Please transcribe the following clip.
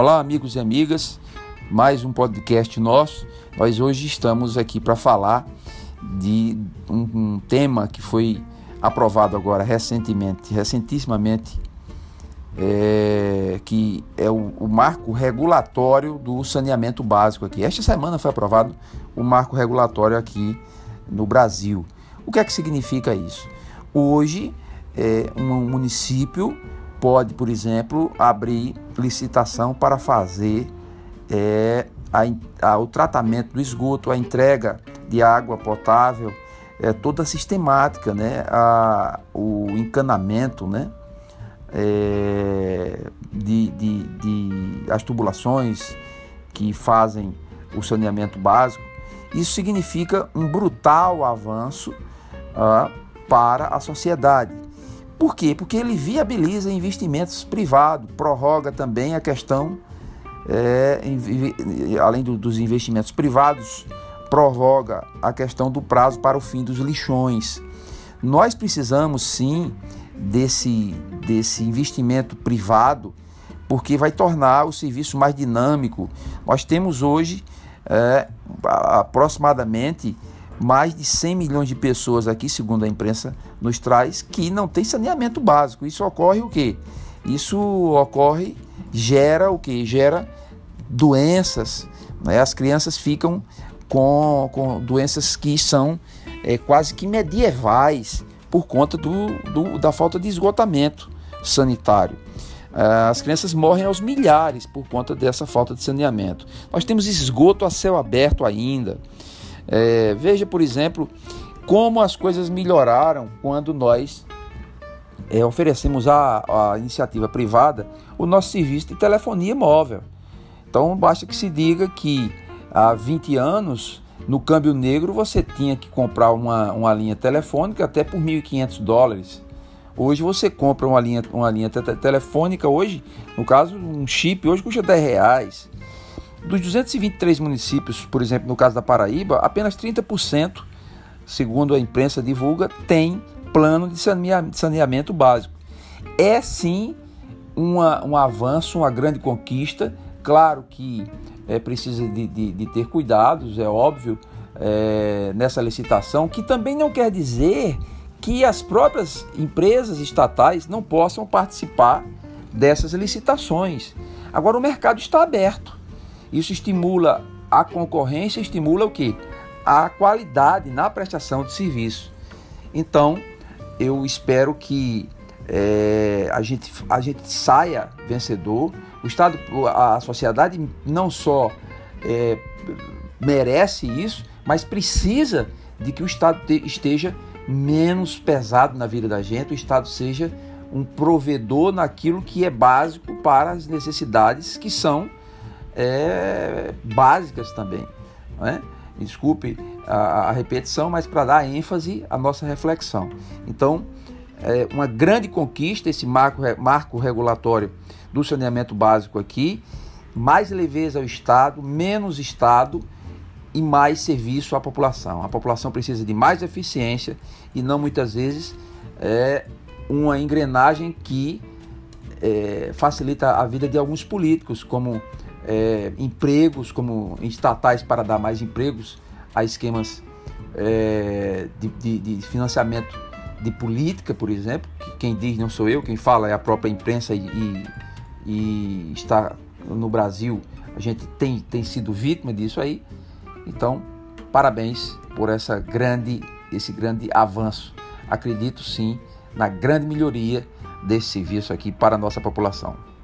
Olá, amigos e amigas, mais um podcast nosso. Nós hoje estamos aqui para falar de um tema que foi aprovado agora recentissimamente, que é o marco regulatório do saneamento básico aqui. Esta semana foi aprovado o marco regulatório aqui no Brasil. O que é que significa isso? Hoje, um município pode, por exemplo, abrir licitação para fazer o tratamento do esgoto, a entrega de água potável, toda a sistemática, né? O encanamento, né? As tubulações que fazem o saneamento básico. Isso significa um brutal avanço para a sociedade. Por quê? Porque ele viabiliza investimentos privados, prorroga também a questão, além dos investimentos privados, prorroga a questão do prazo para o fim dos lixões. Nós precisamos sim desse investimento privado, porque vai tornar o serviço mais dinâmico. Nós temos hoje aproximadamente mais de 100 milhões de pessoas aqui, segundo a imprensa nos traz, que não tem saneamento básico. Isso ocorre o quê? Gera o quê? Gera doenças, né? As crianças ficam com doenças que são quase que medievais por conta da falta de esgotamento sanitário. As crianças morrem aos milhares por conta dessa falta de saneamento. Nós temos esgoto a céu aberto ainda. Veja, por exemplo, como as coisas melhoraram quando nós oferecemos à iniciativa privada o nosso serviço de telefonia móvel. Então, basta que se diga que há 20 anos, no câmbio negro, você tinha que comprar uma linha telefônica até por $1.500. Hoje você compra uma linha telefônica, hoje, no caso, um chip, hoje custa R$10. Dos 223 municípios, por exemplo, no caso da Paraíba, apenas 30%, segundo a imprensa divulga, tem plano de saneamento básico. É sim um avanço, uma grande conquista. Claro que precisa de ter cuidados, é óbvio, nessa licitação, que também não quer dizer que as próprias empresas estatais não possam participar dessas licitações. Agora, o mercado está aberto. Isso estimula a concorrência, estimula o quê? A qualidade na prestação de serviço. Então, eu espero que a gente saia vencedor. O Estado, a sociedade não só merece isso, mas precisa de que o Estado esteja menos pesado na vida da gente, o Estado seja um provedor naquilo que é básico para as necessidades que são básicas também, né? Desculpe a repetição, mas para dar ênfase à nossa reflexão. Então, uma grande conquista esse marco regulatório do saneamento básico aqui, mais leveza ao Estado, menos Estado e mais serviço à população. A população precisa de mais eficiência e não muitas vezes uma engrenagem que facilita a vida de alguns políticos, como empregos, como estatais para dar mais empregos a esquemas de financiamento de política, por exemplo, que quem diz não sou eu, quem fala é a própria imprensa e está no Brasil, a gente tem sido vítima disso aí. Então, parabéns por esse grande avanço. Acredito sim na grande melhoria desse serviço aqui para a nossa população.